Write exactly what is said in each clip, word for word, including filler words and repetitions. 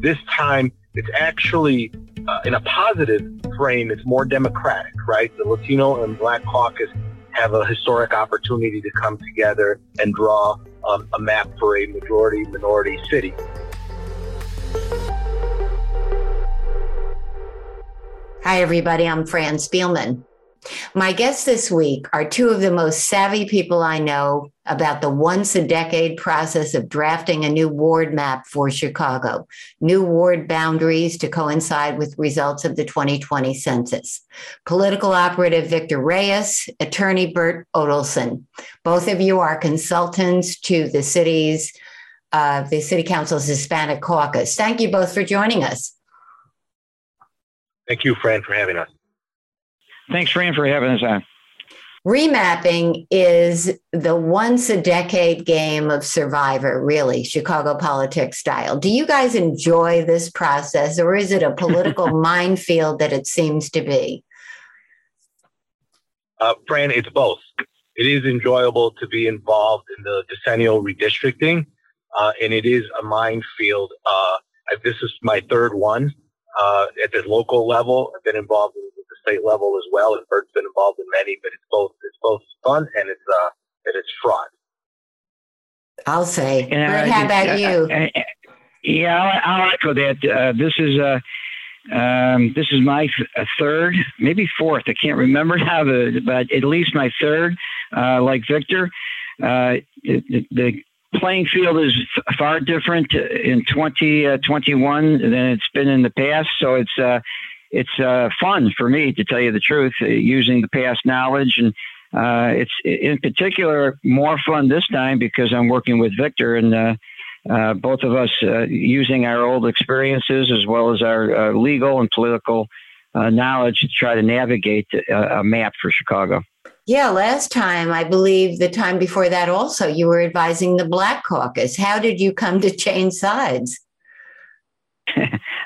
This time, it's actually uh, in a positive frame. It's more democratic, right? The Latino and Black caucus have a historic opportunity to come together and draw um, a map for a majority-minority city. Hi, everybody. I'm Fran Spielman. My guests this week are two of the most savvy people I know about the once-a-decade process of drafting a new ward map for Chicago, new ward boundaries to coincide with results of the twenty twenty census. Political operative Victor Reyes, attorney Bert Odelson. Both of you are consultants to the city's, uh, the City Council's Hispanic Caucus. Thank you both for joining us. Thank you, Fran, for having us. Thanks, Fran, for having us on. Remapping is the once-a-decade game of Survivor, really, Chicago politics style. Do you guys enjoy this process, or is it a political minefield that it seems to be? Uh, Fran, it's both. It is enjoyable to be involved in the decennial redistricting, uh, and it is a minefield. Uh, I, this is my third one uh, at the local level. I've been involved in state level as well, and Bert's been involved in many, but it's both it's both fun and it's uh and it's fraught. I'll say. And Bert, I, how about I, you? I, I, yeah, I'll, I'll echo that. Uh, this is uh um, this is my third, maybe fourth. I can't remember now, but at least my third. Uh, like Victor, uh, the, the playing field is far different in twenty twenty-one than it's been in the past. So it's. Uh, It's uh, fun for me, to tell you the truth, uh, using the past knowledge. And uh, it's in particular more fun this time because I'm working with Victor and uh, uh, both of us uh, using our old experiences as well as our uh, legal and political uh, knowledge to try to navigate a, a map for Chicago. Yeah, last time, I believe the time before that also, you were advising the Black Caucus. How did you come to change sides?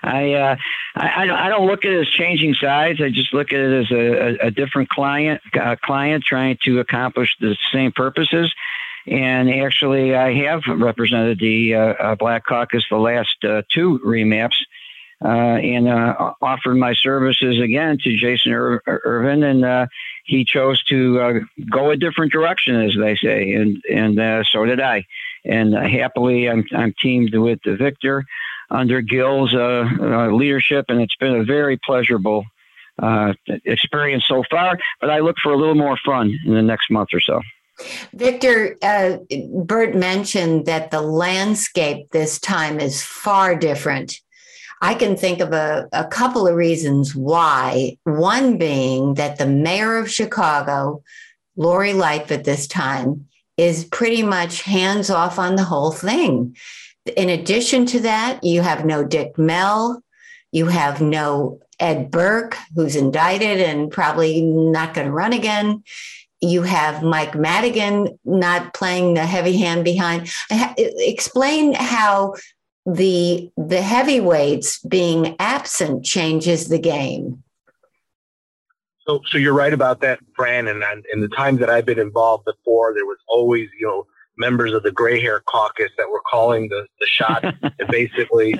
I, uh, I, I don't, I don't look at it as changing sides. I just look at it as a, a, a different client, a client trying to accomplish the same purposes. And actually, I have represented the uh, Black Caucus the last uh, two remaps uh, and uh, offered my services again to Jason Ir- Ervin, and uh, he chose to uh, go a different direction, as they say, and and uh, so did I. And uh, happily, I'm I'm teamed with Victor under Gill's uh, uh, leadership, and it's been a very pleasurable uh, experience so far, but I look for a little more fun in the next month or so. Victor, uh, Bert mentioned that the landscape this time is far different. I can think of a, a couple of reasons why, one being that the mayor of Chicago, Lori Lightfoot this time, is pretty much hands off on the whole thing. In addition to that, you have no Dick Mell, you have no Ed Burke, who's indicted and probably not going to run again. You have Mike Madigan not playing the heavy hand behind. Explain how the the heavyweights being absent changes the game. So, so you're right about that, Fran. And in the time that I've been involved before, there was always, you know, members of the gray hair caucus that were calling the, the shot and basically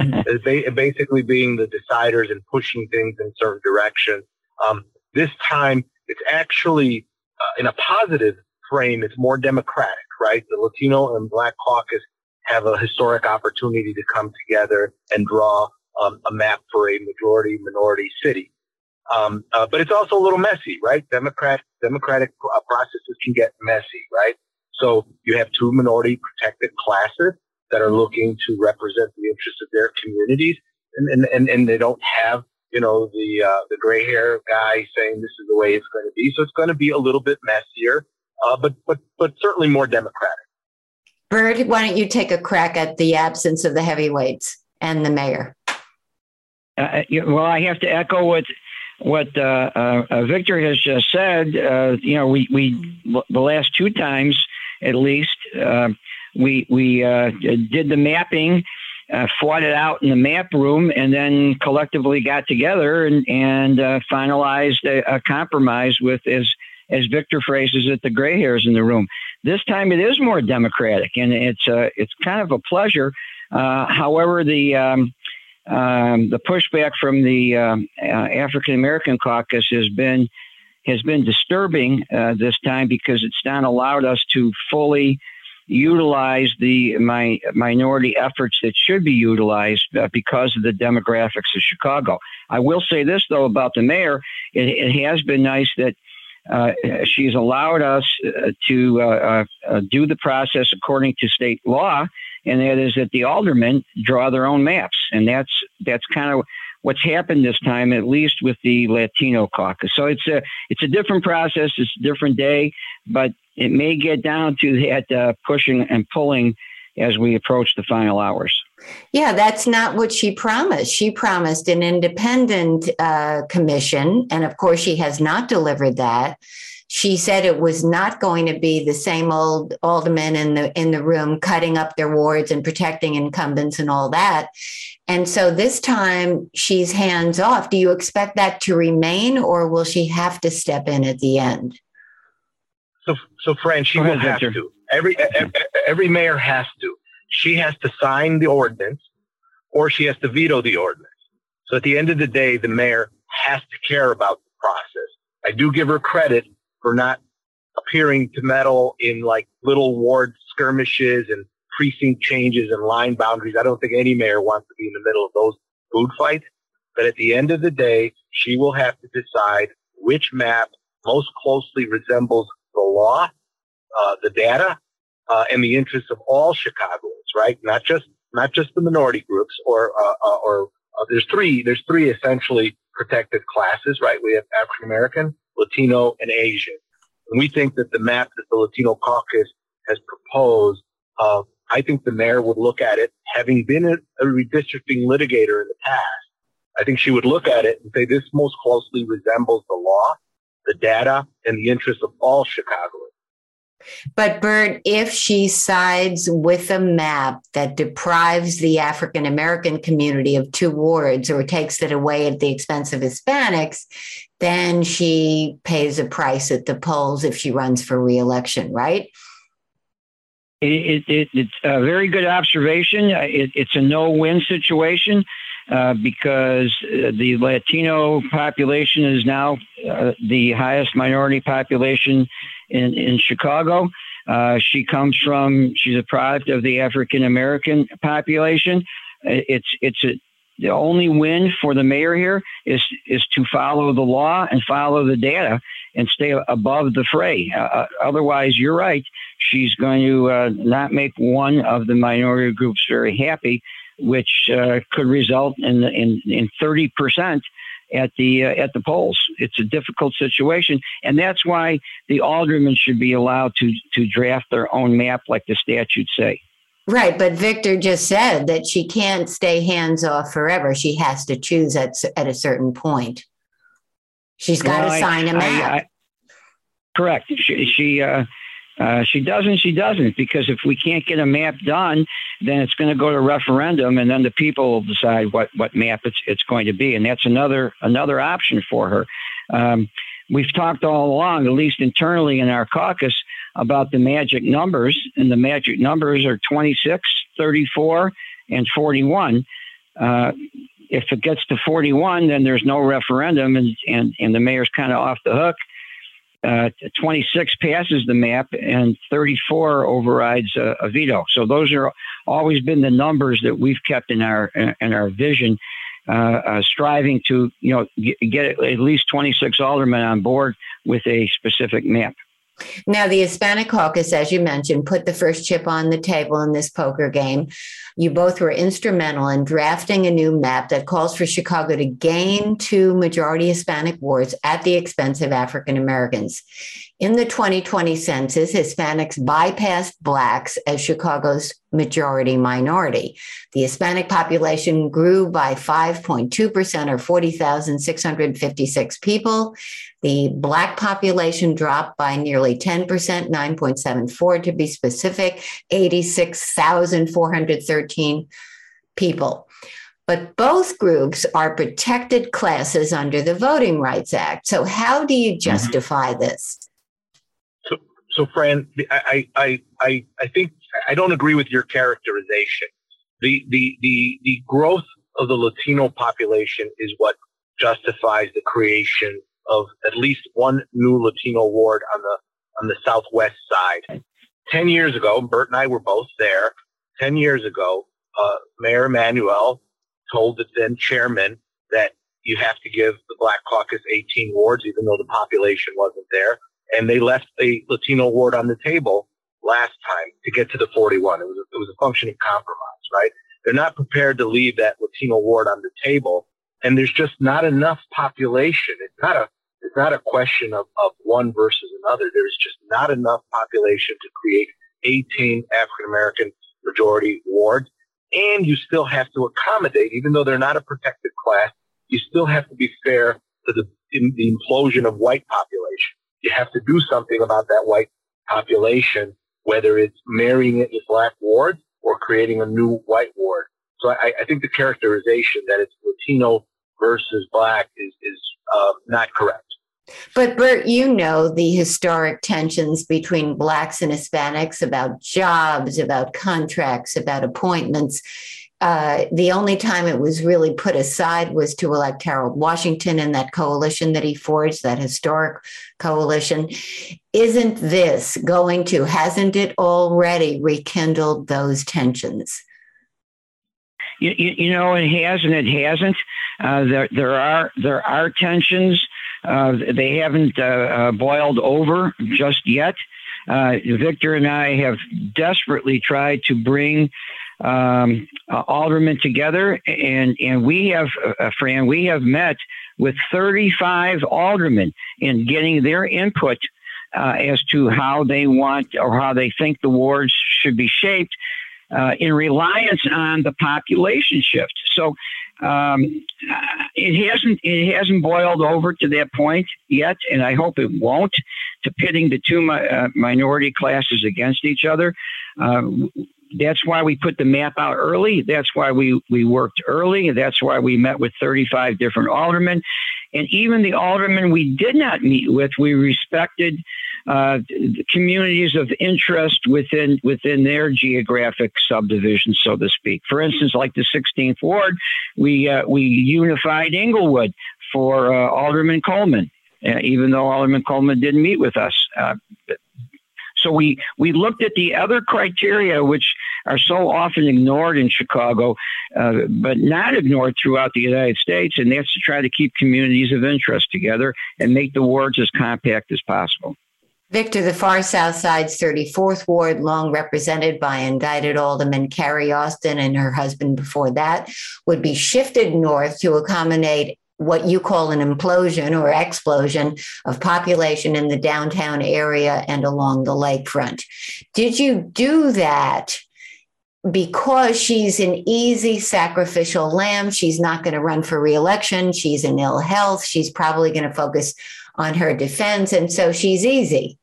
basically being the deciders and pushing things in certain directions. Um, this time, it's actually uh, in a positive frame. It's more democratic, right? The Latino and Black caucus have a historic opportunity to come together and draw um, a map for a majority minority city. Um, uh, but it's also a little messy, right? Democrat, democratic processes can get messy, right? So you have two minority protected classes that are looking to represent the interests of their communities, and, and, and, and they don't have, you know, the, uh, the gray hair guy saying this is the way it's going to be. So it's going to be a little bit messier, uh, but, but, but certainly more democratic. Bert, why don't you take a crack at the absence of the heavyweights and the mayor? Uh, well, I have to echo what what uh, uh, Victor has just said. Uh, you know, we we the last two times, at least, uh, we we uh, did the mapping, uh, fought it out in the map room, and then collectively got together and and uh, finalized a, a compromise with as as Victor phrases it, the gray hairs in the room. This time it is more democratic, and it's a, it's kind of a pleasure. Uh, however, the um, um, the pushback from the um, uh, African American caucus has been has been disturbing uh, this time, because it's not allowed us to fully utilize the my minority efforts that should be utilized uh, because of the demographics of Chicago. I will say this though about the mayor: it, it has been nice that. Uh, she's allowed us uh, to uh, uh, do the process according to state law, and that is that the aldermen draw their own maps. And that's that's kind of what's happened this time, at least with the Latino caucus. So it's a it's a different process. It's a different day, but it may get down to that uh, pushing and pulling as we approach the final hours. Yeah, that's not what she promised. She promised an independent uh, commission, and of course she has not delivered that. She said it was not going to be the same old aldermen in the in the room cutting up their wards and protecting incumbents and all that. And so this time she's hands off. Do you expect that to remain, or will she have to step in at the end? So, so Fran, she will have to. Every every mayor has to. She has to sign the ordinance, or she has to veto the ordinance. So at the end of the day, the mayor has to care about the process. I do give her credit for not appearing to meddle in like little ward skirmishes and precinct changes and line boundaries. I don't think any mayor wants to be in the middle of those food fights. But at the end of the day, she will have to decide which map most closely resembles the law, uh, the data, uh, and the interests of all Chicagoans. Right, not just not just the minority groups, or uh, or uh, there's three there's three essentially protected classes, right? We have African American, Latino, and Asian, and we think that the map that the Latino caucus has proposed, uh, I think the mayor would look at it, having been a, a redistricting litigator in the past. I think she would look at it and say this most closely resembles the law, the data, and the interests of all Chicagoans. But, Bert, if she sides with a map that deprives the African-American community of two wards or takes it away at the expense of Hispanics, then she pays a price at the polls if she runs for reelection, right? It, it, it's a very good observation. It, it's a no-win situation uh, because the Latino population is now uh, the highest minority population in, in Chicago. Uh, she comes from, she's a product of the African-American population. It's, it's a, the only win for the mayor here is, is to follow the law and follow the data and stay above the fray. Uh, otherwise, you're right. She's going to uh, not make one of the minority groups very happy, which uh, could result in, in, in thirty percent. At the uh, at the polls. It's a difficult situation, and that's why the aldermen should be allowed to to draft their own map, like the statutes say. Right, but Victor just said that she can't stay hands off forever. She has to choose at at a certain point. She's got well, to I, sign a map. I, I, correct. She she uh, uh, she doesn't. She doesn't, because if we can't get a map done, then it's going to go to referendum, and then the people will decide what, what map it's it's going to be. And that's another another option for her. Um, we've talked all along, at least internally in our caucus, about the magic numbers, and the magic numbers are twenty-six, thirty-four, and forty-one. Uh, if it gets to forty-one, then there's no referendum, and, and, and the mayor's kind of off the hook. Uh, twenty-six passes the map, and thirty-four overrides a, a veto. So those are always been the numbers that we've kept in our in our vision, uh, uh, striving to you know get, get at least twenty-six aldermen on board with a specific map. Now, the Hispanic Caucus, as you mentioned, put the first chip on the table in this poker game. You both were instrumental in drafting a new map that calls for Chicago to gain two majority Hispanic wards at the expense of African Americans. In the twenty twenty census, Hispanics bypassed blacks as Chicago's majority minority. The Hispanic population grew by five point two percent or forty thousand six hundred fifty-six people. The black population dropped by nearly ten percent, nine point seven four to be specific, eighty-six thousand four hundred thirteen people. But both groups are protected classes under the Voting Rights Act. So how do you justify this? So, Fran, I, I, I, I think I don't agree with your characterization. The, the, the, the growth of the Latino population is what justifies the creation of at least one new Latino ward on the, on the Southwest side. Ten years ago, Bert and I were both there. Ten years ago, uh, Mayor Emanuel told the then chairman that you have to give the Black Caucus eighteen wards, even though the population wasn't there. And they left a Latino ward on the table last time to get to the forty-one. It was a, it was a functioning compromise, right? They're not prepared to leave that Latino ward on the table, and there's just not enough population. It's not a it's not a question of, of one versus another. There's just not enough population to create eighteen African American majority wards, and you still have to accommodate, even though they're not a protected class. You still have to be fair to the in, the implosion of white population. You have to do something about that white population, whether it's marrying it with black wards or creating a new white ward. So I, I think the characterization that it's Latino versus black is, is uh, not correct. But, Bert, you know the historic tensions between blacks and Hispanics about jobs, about contracts, about appointments. Uh, the only time it was really put aside was to elect Harold Washington and that coalition that he forged, that historic coalition. Isn't this going to, hasn't it already rekindled those tensions? You, you, you know, it has and it hasn't. Uh, there, there are there are tensions. Uh, they haven't uh, uh, boiled over just yet. Uh, Victor and I have desperately tried to bring um, uh, aldermen together, and, and we have, uh, Fran, we have met with thirty-five aldermen in getting their input uh, as to how they want or how they think the wards should be shaped uh, in reliance on the population shift. So um, it hasn't, it hasn't boiled over to that point yet, and I hope it won't, to pitting the two mi- uh, minority classes against each other. Uh, That's why we put the map out early. That's why we, we worked early. That's why we met with thirty-five different aldermen. And even the aldermen we did not meet with, we respected uh, the communities of interest within within their geographic subdivision, so to speak. For instance, like the sixteenth Ward, we, uh, we unified Inglewood for uh, Alderman Coleman, uh, even though Alderman Coleman didn't meet with us. Uh, So we, we looked at the other criteria, which are so often ignored in Chicago, uh, but not ignored throughout the United States, and that's to try to keep communities of interest together and make the wards as compact as possible. Victor, the far south side's thirty-fourth Ward, long represented by indicted Alderman Carrie Austin and her husband before that, would be shifted north to accommodate what you call an implosion or explosion of population in the downtown area and along the lakefront. Did you do that because she's an easy sacrificial lamb? She's not going to run for reelection. She's in ill health. She's probably going to focus on her defense. And so she's easy.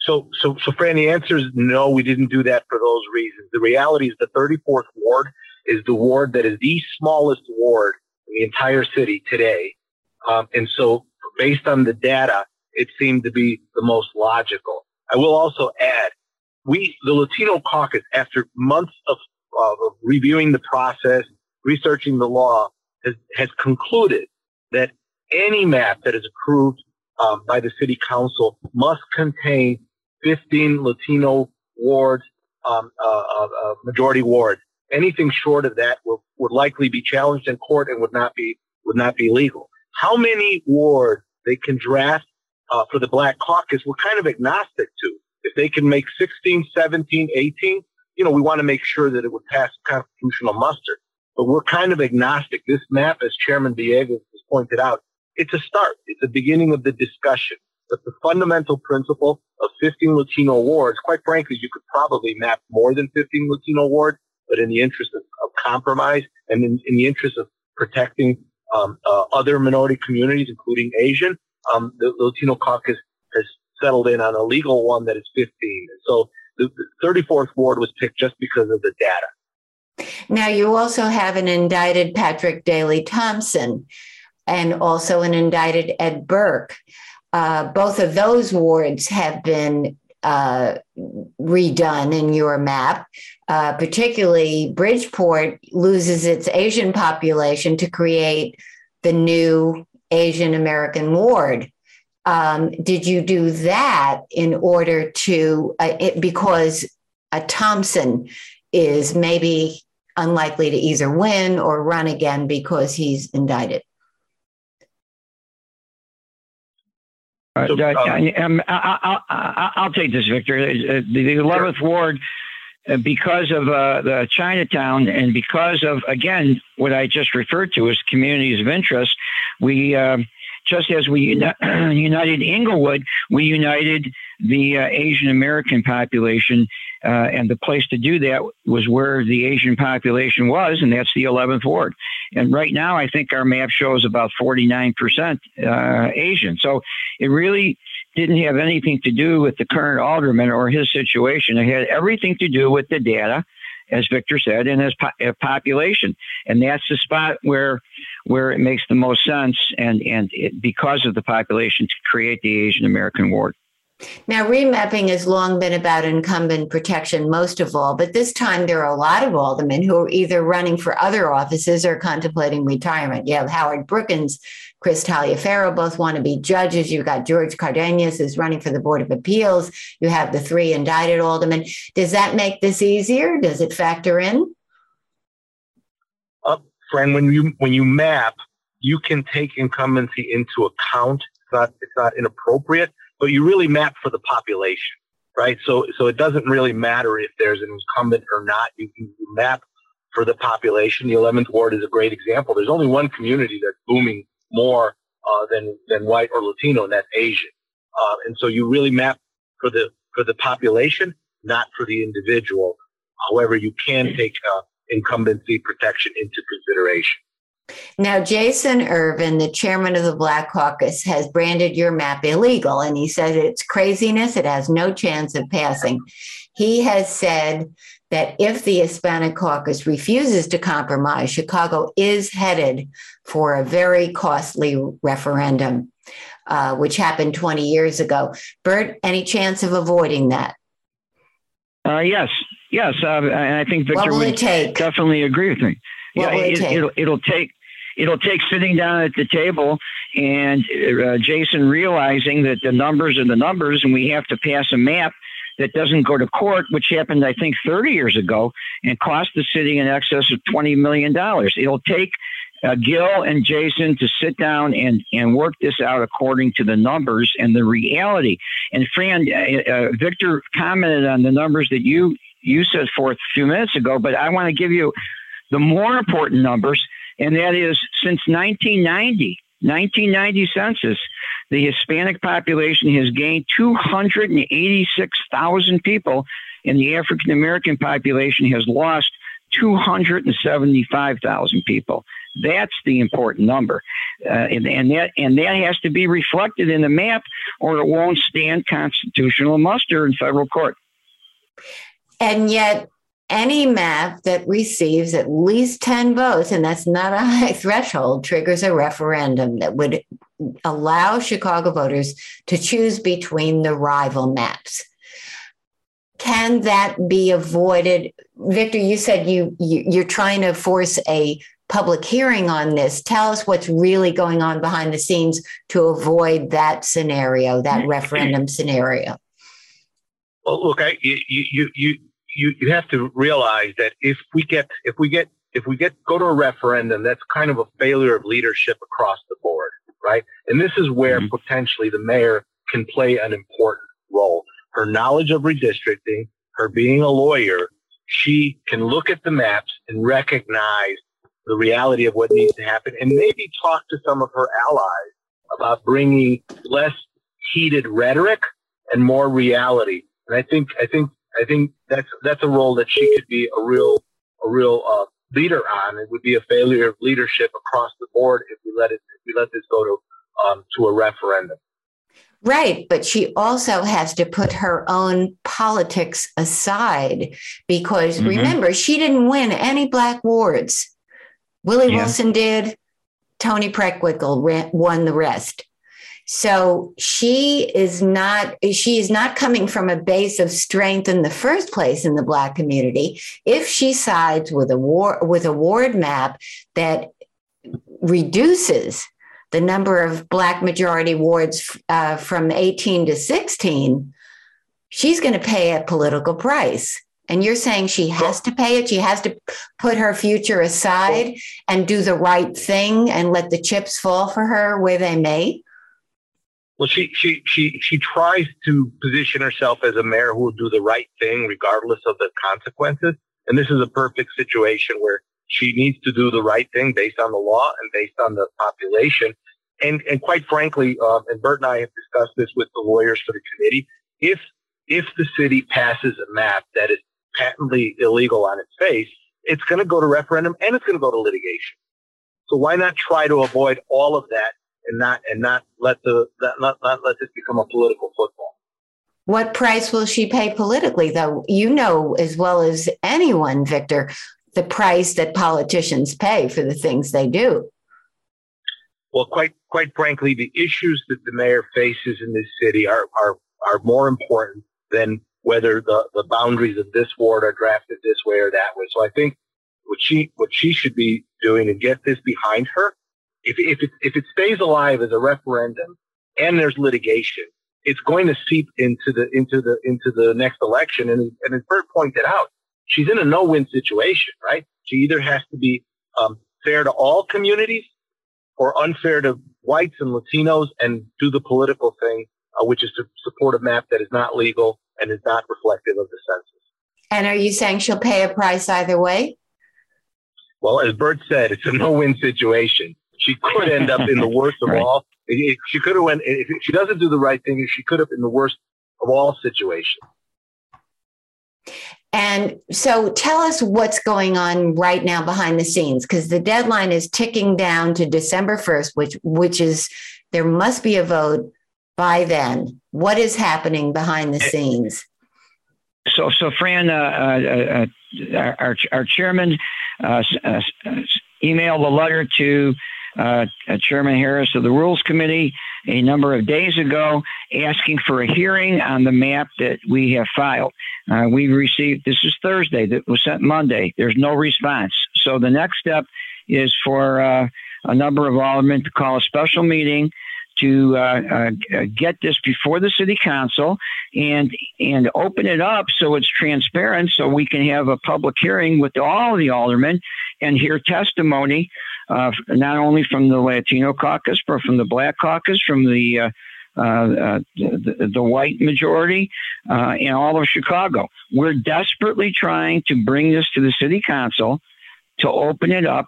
So, so, so Fran, the answer is no, we didn't do that for those reasons. The reality is the thirty-fourth Ward is the ward that is the smallest ward the entire city today. Um, and so based on the data, it seemed to be the most logical. I will also add, we, the Latino Caucus, after months of, uh, of reviewing the process, researching the law, has, has concluded that any map that is approved um, by the city council must contain fifteen Latino wards, um, uh, uh, majority wards. Anything short of that will, would likely be challenged in court and would not be, would not be legal. How many wards they can draft uh, for the Black Caucus, we're kind of agnostic to. If they can make sixteen, seventeen, eighteen, you know, we want to make sure that it would pass constitutional muster. But we're kind of agnostic. This map, as Chairman Villegas has pointed out, it's a start. It's the beginning of the discussion. But the fundamental principle of fifteen Latino wards, quite frankly, you could probably map more than fifteen Latino wards, but in the interest of, of compromise and in, in the interest of protecting um, uh, other minority communities, including Asian, um, the Latino caucus has settled in on a legal one that is fifteen. So the thirty-fourth ward was picked just because of the data. Now, you also have an indicted Patrick Daly Thompson and also an indicted Ed Burke. Uh, both of those wards have been uh, redone in your map. Uh, particularly, Bridgeport loses its Asian population to create the new Asian American ward. Um, did you do that in order to, uh, it, because a Thompson is maybe unlikely to either win or run again because he's indicted? Uh, so, I, um, I, I, I, I'll take this, Victor. The eleventh Ward, because of uh, the Chinatown and because of, again, what I just referred to as communities of interest, we... Um, Just as we united Inglewood, we united the uh, Asian American population, uh, and the place to do that was where the Asian population was, and that's the eleventh Ward. And right now, I think our map shows about forty-nine percent uh, Asian. So it really didn't have anything to do with the current alderman or his situation. It had everything to do with the data, as Victor said, and as po population. And that's the spot where where it makes the most sense, and, and it, because of the population, to create the Asian American ward. Now, remapping has long been about incumbent protection most of all, but this time there are a lot of aldermen who are either running for other offices or contemplating retirement. You have Howard Brookins, Chris Taliaferro, both want to be judges. You've got George Cardenas, who's running for the Board of Appeals. You have the three indicted aldermen. Does that make this easier? Does it factor in? Uh, Fran, when you, when you map, you can take incumbency into account. It's not, it's not inappropriate. But you really map for the population, right? So, so it doesn't really matter if there's an incumbent or not. You, you map for the population. The eleventh Ward is a great example. There's only one community that's booming more uh, than than white or Latino, and that's Asian. Uh, and so you really map for the for the population, not for the individual. However, you can take uh, incumbency protection into consideration. Now, Jason Ervin, the chairman of the Black Caucus, has branded your map illegal, and he said it's craziness. It has no chance of passing. He has said that if the Hispanic Caucus refuses to compromise, Chicago is headed for a very costly referendum, uh, which happened twenty years ago. Bert, any chance of avoiding that? Uh, yes. Yes. Uh, and I think Victor would definitely agree with me. Yeah, it, take? It'll, it'll take it'll take sitting down at the table and uh, Jason realizing that the numbers are the numbers, and we have to pass a map that doesn't go to court, which happened, I think, thirty years ago and cost the city in excess of twenty million dollars. It'll take uh, Gil and Jason to sit down and, and work this out according to the numbers and the reality. And Fran, uh, uh, Victor commented on the numbers that you, you set forth a few minutes ago, but I want to give you the more important numbers, and that is since nineteen ninety, nineteen ninety census, the Hispanic population has gained two hundred eighty-six thousand people, and the African-American population has lost two hundred seventy-five thousand people. That's the important number. Uh, and, and, that, and that has to be reflected in the map, or it won't stand constitutional muster in federal court. And yet, any map that receives at least ten votes, and that's not a high threshold, triggers a referendum that would allow Chicago voters to choose between the rival maps. Can that be avoided? Victor, you said you, you, you're trying to force a public hearing on this. Tell us what's really going on behind the scenes to avoid that scenario, that referendum scenario. Well, look, I, you, you, you, you, you have to realize that if we get, if we get, if we get, go to a referendum, that's kind of a failure of leadership across the board, right? And this is where mm-hmm. potentially the mayor can play an important role. Her knowledge of redistricting, her being a lawyer, she can look at the maps and recognize the reality of what needs to happen, and maybe talk to some of her allies about bringing less heated rhetoric and more reality. And I think, I think, I think that's, that's a role that she could be a real, a real, uh, leader on. It would be a failure of leadership across the board if we let it, if we let this go to, um, to a referendum. Right. But she also has to put her own politics aside, because mm-hmm. remember, she didn't win any black wards. Willie yeah. Wilson did. Tony Preckwinkle won the rest. So she is not, she is not coming from a base of strength in the first place in the black community. If she sides with a war, with a ward map that reduces the number of black majority wards uh, from eighteen to sixteen, she's going to pay a political price. And you're saying she has to pay it. She has to put her future aside and do the right thing and let the chips fall for her where they may. Well, she, she, she, she tries to position herself as a mayor who will do the right thing regardless of the consequences. And this is a perfect situation where she needs to do the right thing based on the law and based on the population. And, and quite frankly, um, and Bert and I have discussed this with the lawyers for the committee. If, if the city passes a map that is patently illegal on its face, it's going to go to referendum and it's going to go to litigation. So why not try to avoid all of that? And not and not let the not not let this become a political football. What price will she pay politically, though? You know as well as anyone, Victor, the price that politicians pay for the things they do. Well, quite quite frankly, the issues that the mayor faces in this city are are are more important than whether the, the boundaries of this ward are drafted this way or that way. So I think what she what she should be doing to get this behind her. If, if, it, if it stays alive as a referendum and there's litigation, it's going to seep into the, into the, into the next election. And, and as Bert pointed out, she's in a no-win situation, right? She either has to be um, fair to all communities or unfair to whites and Latinos and do the political thing, uh, which is to support a map that is not legal and is not reflective of the census. And are you saying she'll pay a price either way? Well, as Bert said, it's a no-win situation. She could end up in the worst of right. all. She could have went, if she doesn't do the right thing, she could have in the worst of all situations. And so tell us what's going on right now behind the scenes, because the deadline is ticking down to December first, which, which is, there must be a vote by then. What is happening behind the scenes? So, so Fran, uh, uh, uh, our, our chairman uh, uh, emailed a letter to Uh, Chairman Harris of the Rules Committee a number of days ago, asking for a hearing on the map that we have filed. Uh, we received, this is Thursday, that was sent Monday. There's no response. So the next step is for uh, a number of aldermen to call a special meeting to uh, uh, get this before the city council and and open it up so it's transparent, so we can have a public hearing with all the aldermen and hear testimony, uh, not only from the Latino caucus, but from the Black caucus, from the uh, uh, the, the white majority, uh, and all of Chicago. We're desperately trying to bring this to the city council to open it up,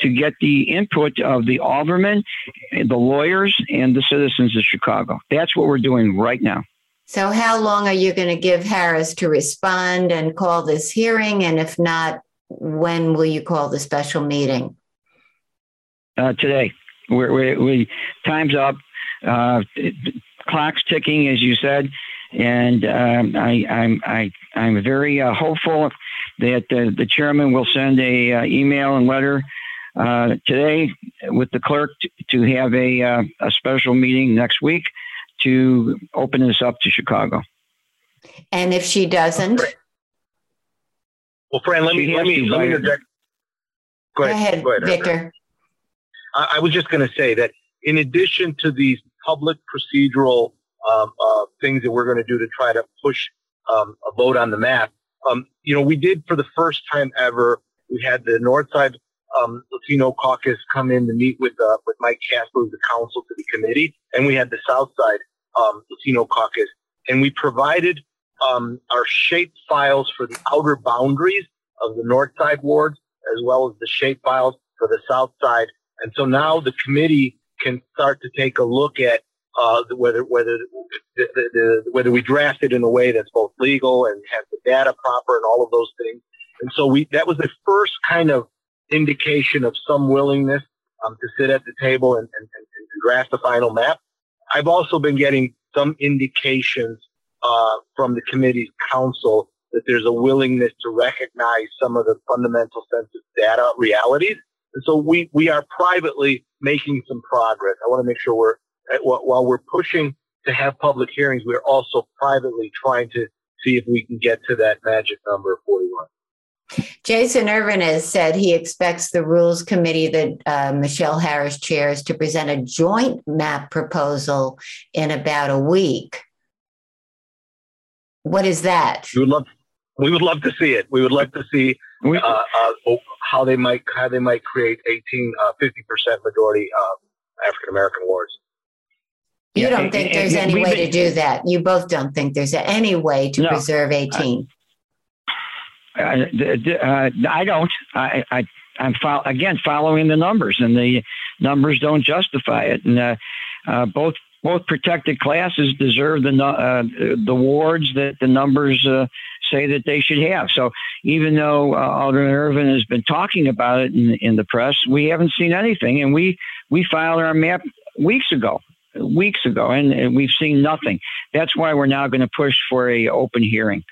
to get the input of the aldermen, the lawyers, and the citizens of Chicago. That's what we're doing right now. So how long are you going to give Harris to respond and call this hearing? And if not, when will you call the special meeting? Uh, today. We're, we're, we time's up. Uh, clock's ticking, as you said. And um, I, I'm, I, I'm very uh, hopeful that uh, the chairman will send a uh, email and letter uh, today with the clerk t- to have a, uh, a special meeting next week to open this up to Chicago. And if she doesn't? Well, Fran, let me, let me, let me interject. Go ahead, go ahead, go ahead Victor. Ervin. I, I was just going to say that in addition to these public procedural um, uh, things that we're going to do to try to push um, a vote on the map, um, you know, we did for the first time ever, we had the Northside um, Latino Caucus come in to meet with uh, with Mike Casper, who's the counsel to the committee, and we had the Southside um, Latino Caucus, and we provided um, our shape files for the outer boundaries of the Northside wards, as well as the shape files for the south side. And so now the committee can start to take a look at uh, whether whether the, the, the, whether we draft it in a way that's both legal and has the data proper and all of those things. And so we that was the first kind of indication of some willingness um, to sit at the table and, and, and draft the final map. I've also been getting some indications uh, from the committee's counsel that there's a willingness to recognize some of the fundamental census data realities. And so we, we are privately making some progress. I want to make sure we're, while we're pushing to have public hearings, we're also privately trying to see if we can get to that magic number of forty-one. Jason Ervin has said he expects the Rules Committee that uh, Michelle Harris chairs to present a joint map proposal in about a week. What is that? We would love to We would love to see it. We would love to see uh, uh, how they might how they might create eighteen uh, fifty percent majority uh, African American wards. You yeah, don't and, think and, there's and any way been, to do that. You both don't think there's any way to no, preserve eighteen. I, I, I don't. I, I I'm fo again following the numbers, and the numbers don't justify it. And uh, uh, both both protected classes deserve the uh, the wards that the numbers. Uh, say that they should have. So even though uh, Alderman Ervin has been talking about it in, in the press, we haven't seen anything. And we, we filed our map weeks ago, weeks ago, and, and we've seen nothing. That's why we're now going to push for a open hearing.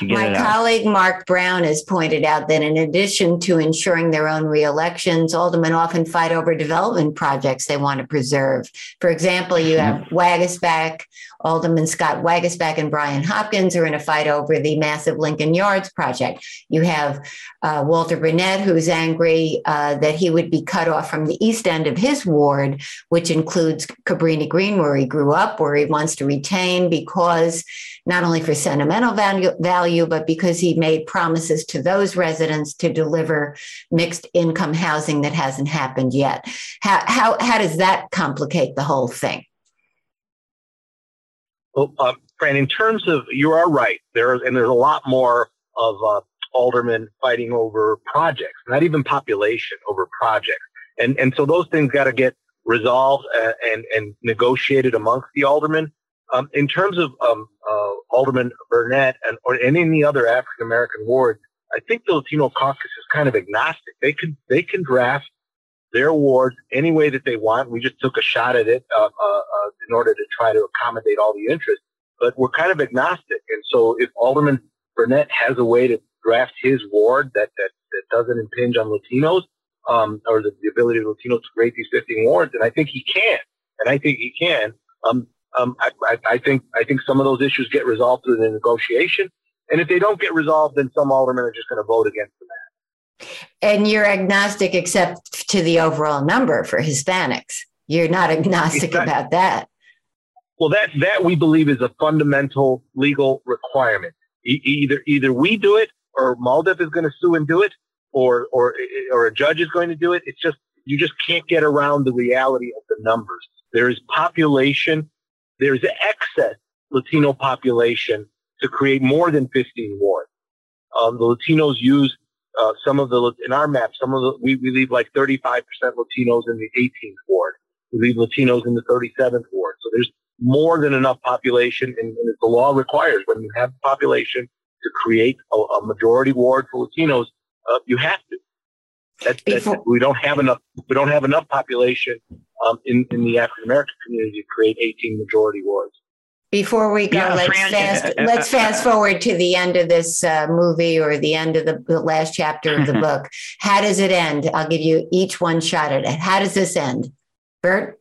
My colleague, Mark Brown, has pointed out that in addition to ensuring their own re-elections, aldermen often fight over development projects they want to preserve. For example, you have Waguespack, Alderman Scott Waguespack and Brian Hopkins are in a fight over the massive Lincoln Yards project. You have uh, Walter Burnett, who's angry uh, that he would be cut off from the east end of his ward, which includes Cabrini Green, where he grew up, where he wants to retain because not only for sentimental value, value, but because he made promises to those residents to deliver mixed income housing that hasn't happened yet. How, how, how does that complicate the whole thing? Well, uh, Fran, in terms of, you are right. There is, and there's a lot more of uh, aldermen fighting over projects, not even population, over projects. And, and so those things got to get resolved uh, and, and negotiated amongst the aldermen. Um, in terms of um, uh, Alderman Burnett and or any other African American ward, I think the Latino Caucus is kind of agnostic. They can they can draft their wards any way that they want. We just took a shot at it uh, uh, uh, in order to try to accommodate all the interests, but we're kind of agnostic. And so, if Alderman Burnett has a way to draft his ward that that, that doesn't impinge on Latinos um, or the, the ability of Latinos to create these fifteen wards, and I think he can, and I think he can. Um, Um, I, I, I think I think some of those issues get resolved through the negotiation, and if they don't get resolved, then some aldermen are just going to vote against the map. And you're agnostic, except to the overall number for Hispanics. You're not agnostic not, about that. Well, that that we believe is a fundamental legal requirement. E either either we do it, or MALDEF is going to sue and do it, or or or a judge is going to do it. It's just you just can't get around the reality of the numbers. There is population. There's excess Latino population to create more than fifteen wards. Um, the Latinos use uh, some of the, in our map, some of the, we, we leave like thirty-five percent Latinos in the eighteenth ward. We leave Latinos in the thirty-seventh ward. So there's more than enough population, and, and the law requires when you have population to create a, a majority ward for Latinos, uh, you have to. That's, that's, we don't have enough. We don't have enough population um, in in the African American community to create eighteen majority wards. Before we go, yeah, let's Fran, fast uh, let's fast uh, forward to the end of this uh, movie or the end of the, the last chapter of the book. How does it end? I'll give you each one shot at it. How does this end, Bert?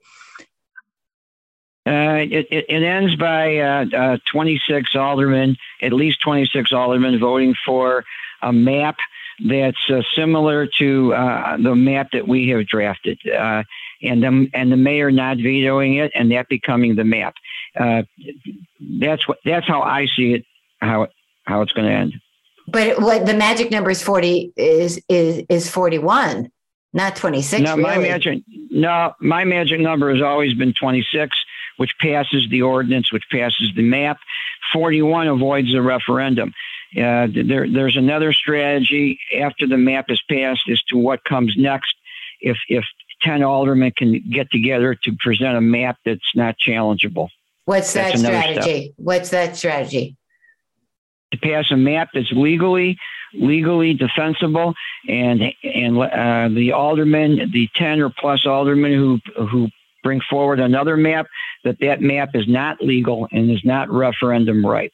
Uh, it, it, it ends by uh, uh, twenty-six aldermen, at least twenty-six aldermen, voting for a map that's uh, similar to uh, the map that we have drafted, uh, and, the, and the mayor not vetoing it and that becoming the map. Uh, that's what, that's how I see it, how, how it's going to end. But what the magic number is forty is, is, is forty-one, not twenty-six. No, really. my magic, no, my magic number has always been twenty-six, which passes the ordinance, which passes the map. forty-one avoids the referendum. Uh, there, there's another strategy after the map is passed as to what comes next. If, if ten aldermen can get together to present a map that's not challengeable. What's that strategy? What's that strategy? To pass a map that's legally, legally defensible, and and uh, the aldermen, the ten or plus aldermen who who bring forward another map, that that map is not legal and is not referendum ripe.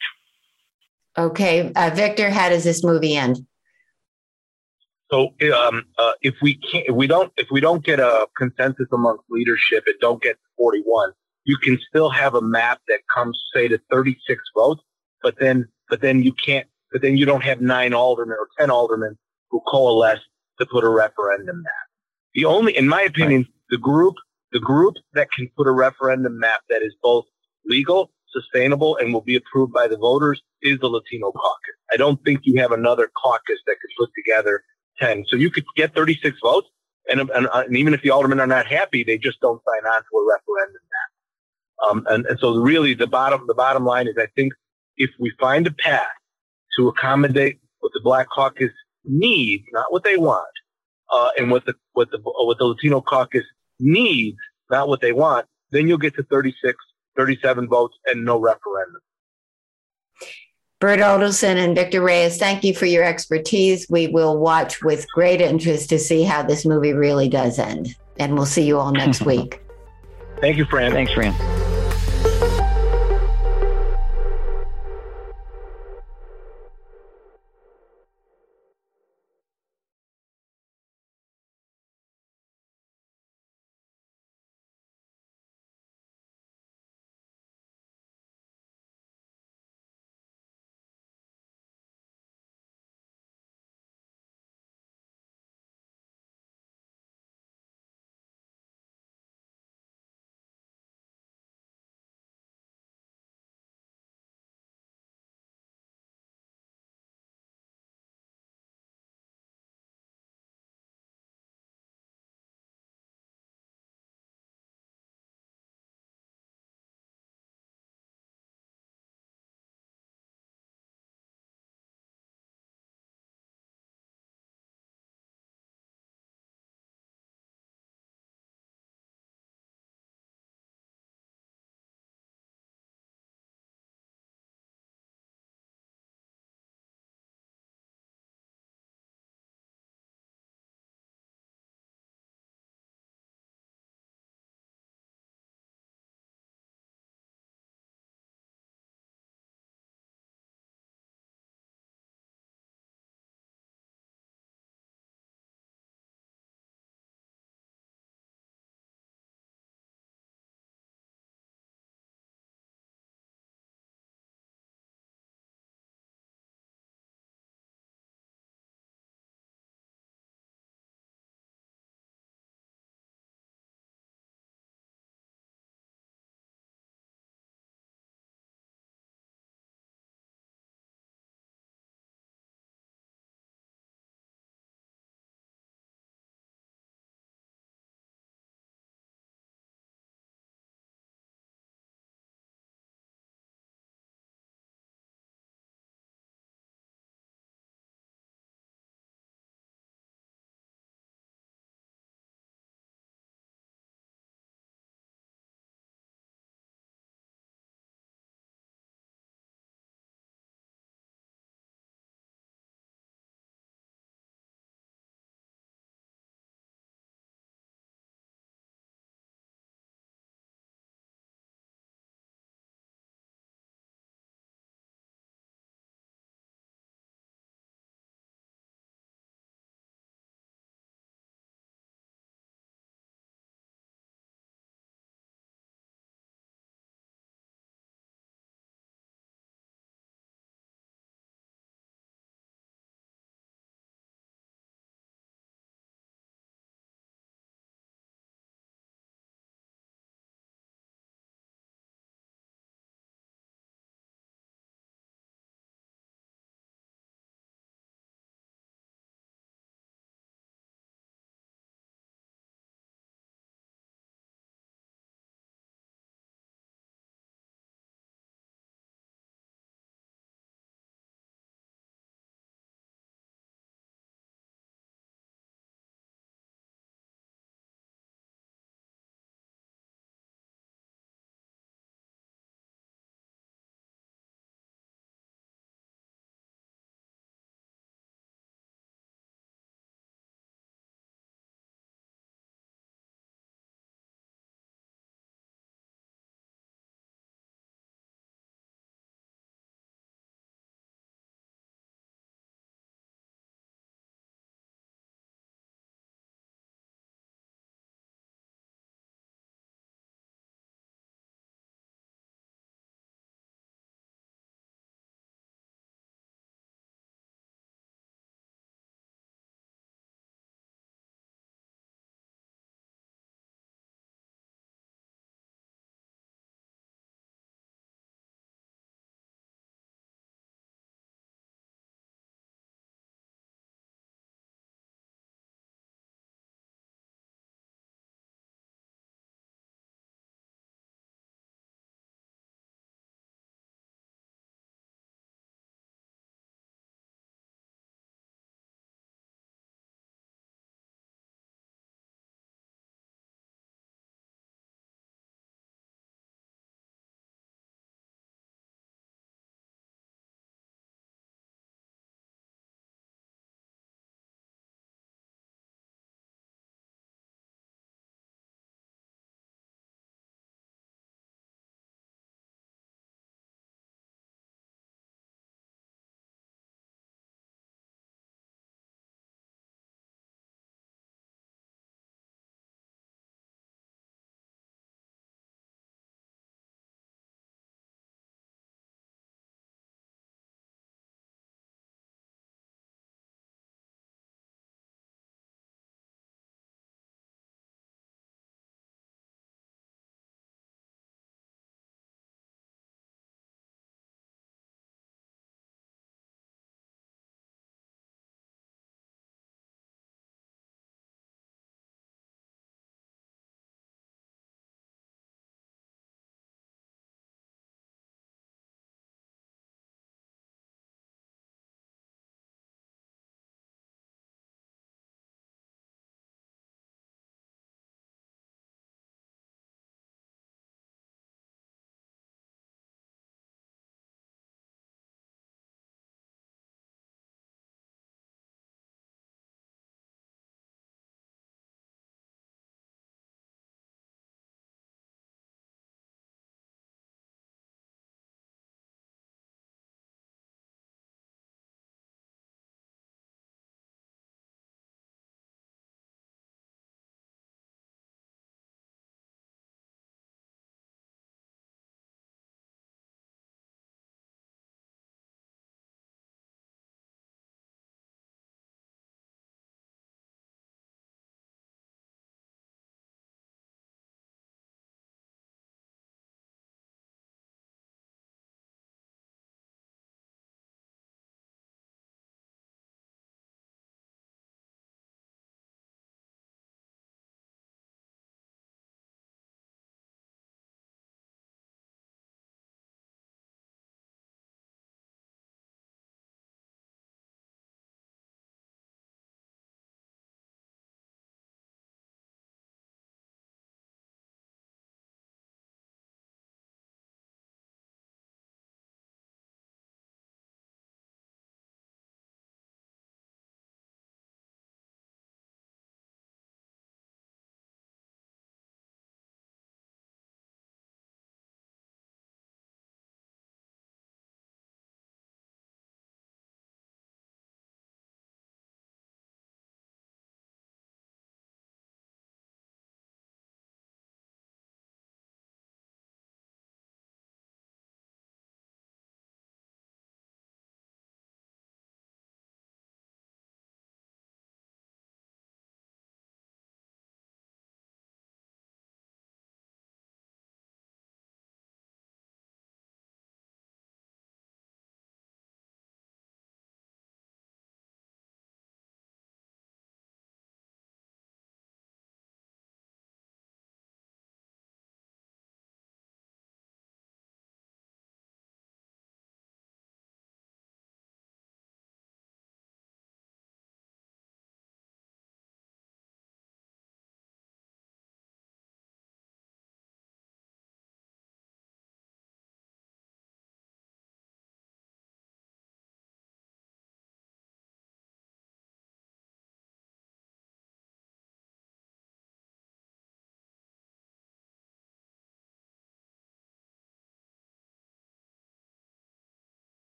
Okay, uh, Victor, how does this movie end? So um, uh, if we can't, if we don't, if we don't get a consensus amongst leadership, it don't get to forty-one. You can still have a map that comes, say, to thirty-six votes, but then, but then you can't, but then you don't have nine aldermen or ten aldermen who coalesce to put a referendum map. The only, in my opinion, the group, the group that can put a referendum map that is both legal, sustainable, and will be approved by the voters is the Latino caucus. I don't think you have another caucus that could put together ten. So you could get thirty-six votes, and, and, and even if the aldermen are not happy, they just don't sign on to a referendum map. Um, and, and so really the bottom, the bottom line is, I think if we find a path to accommodate what the Black Caucus needs, not what they want, uh, and what the, what the, what the Latino caucus needs, not what they want, then you'll get to thirty-six, thirty-seven votes and no referendum. Bert Odelson and Victor Reyes, thank you for your expertise. We will watch with great interest to see how this movie really does end. And we'll see you all next week. Thank you, Fran. Thanks, Fran.